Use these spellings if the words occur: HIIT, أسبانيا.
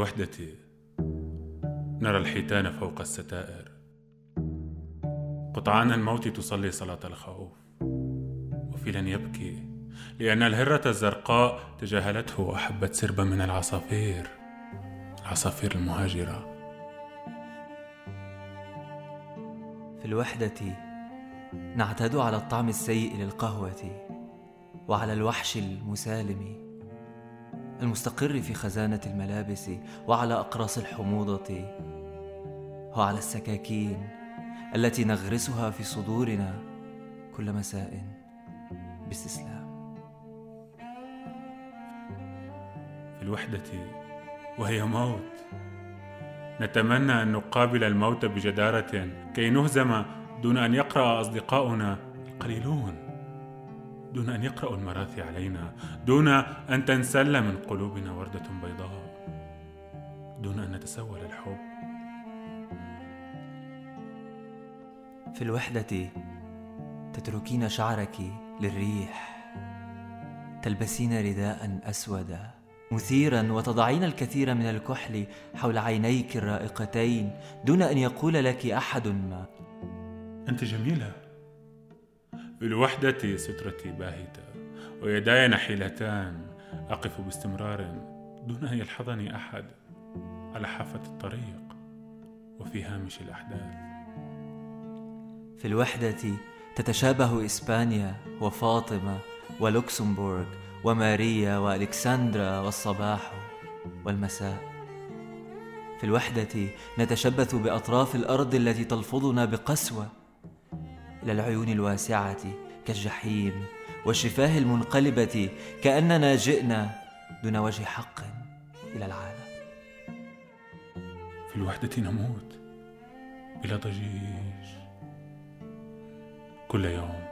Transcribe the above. الوحدة نرى الحيتان فوق الستائر، قطعان الموت تصلي صلاة الخوف، وفيلا يبكي لأن الهرة الزرقاء تجاهلته وأحبت سربا من العصافير المهاجرة. في الوحدة نعتاد على الطعم السيء للقهوة وعلى الوحش المسالم المستقر في خزانة الملابس وعلى أقراص الحموضة وعلى السكاكين التي نغرسها في صدورنا كل مساء باستسلام. في الوحدة وهي موت نتمنى أن نقابل الموت بجدارة كي نهزم دون أن يقرأ أصدقاؤنا القليلون، دون أن يقرأوا المراثي علينا، دون أن تنسل من قلوبنا وردة بيضاء، دون أن نتسول الحب. في الوحدة تتركين شعرك للريح، تلبسين رداء أسودا مثيرا وتضعين الكثير من الكحل حول عينيك الرائقتين دون أن يقول لك أحد ما أنت جميلة. في الوحدة سترتي باهتة ويداي نحيلتان، أقف باستمرار دون أن يلحظني أحد على حافة الطريق وفي هامش الأحداث. في الوحدة تتشابه إسبانيا وفاطمة ولوكسمبورغ وماريا وألكسندرا والصباح والمساء. في الوحدة نتشبث بأطراف الأرض التي تلفظنا بقسوة إلى العيون الواسعة كالجحيم والشفاه المنقلبة كأننا جئنا دون وجه حق إلى العالم. في الوحدة نموت بلا ضجيج كل يوم.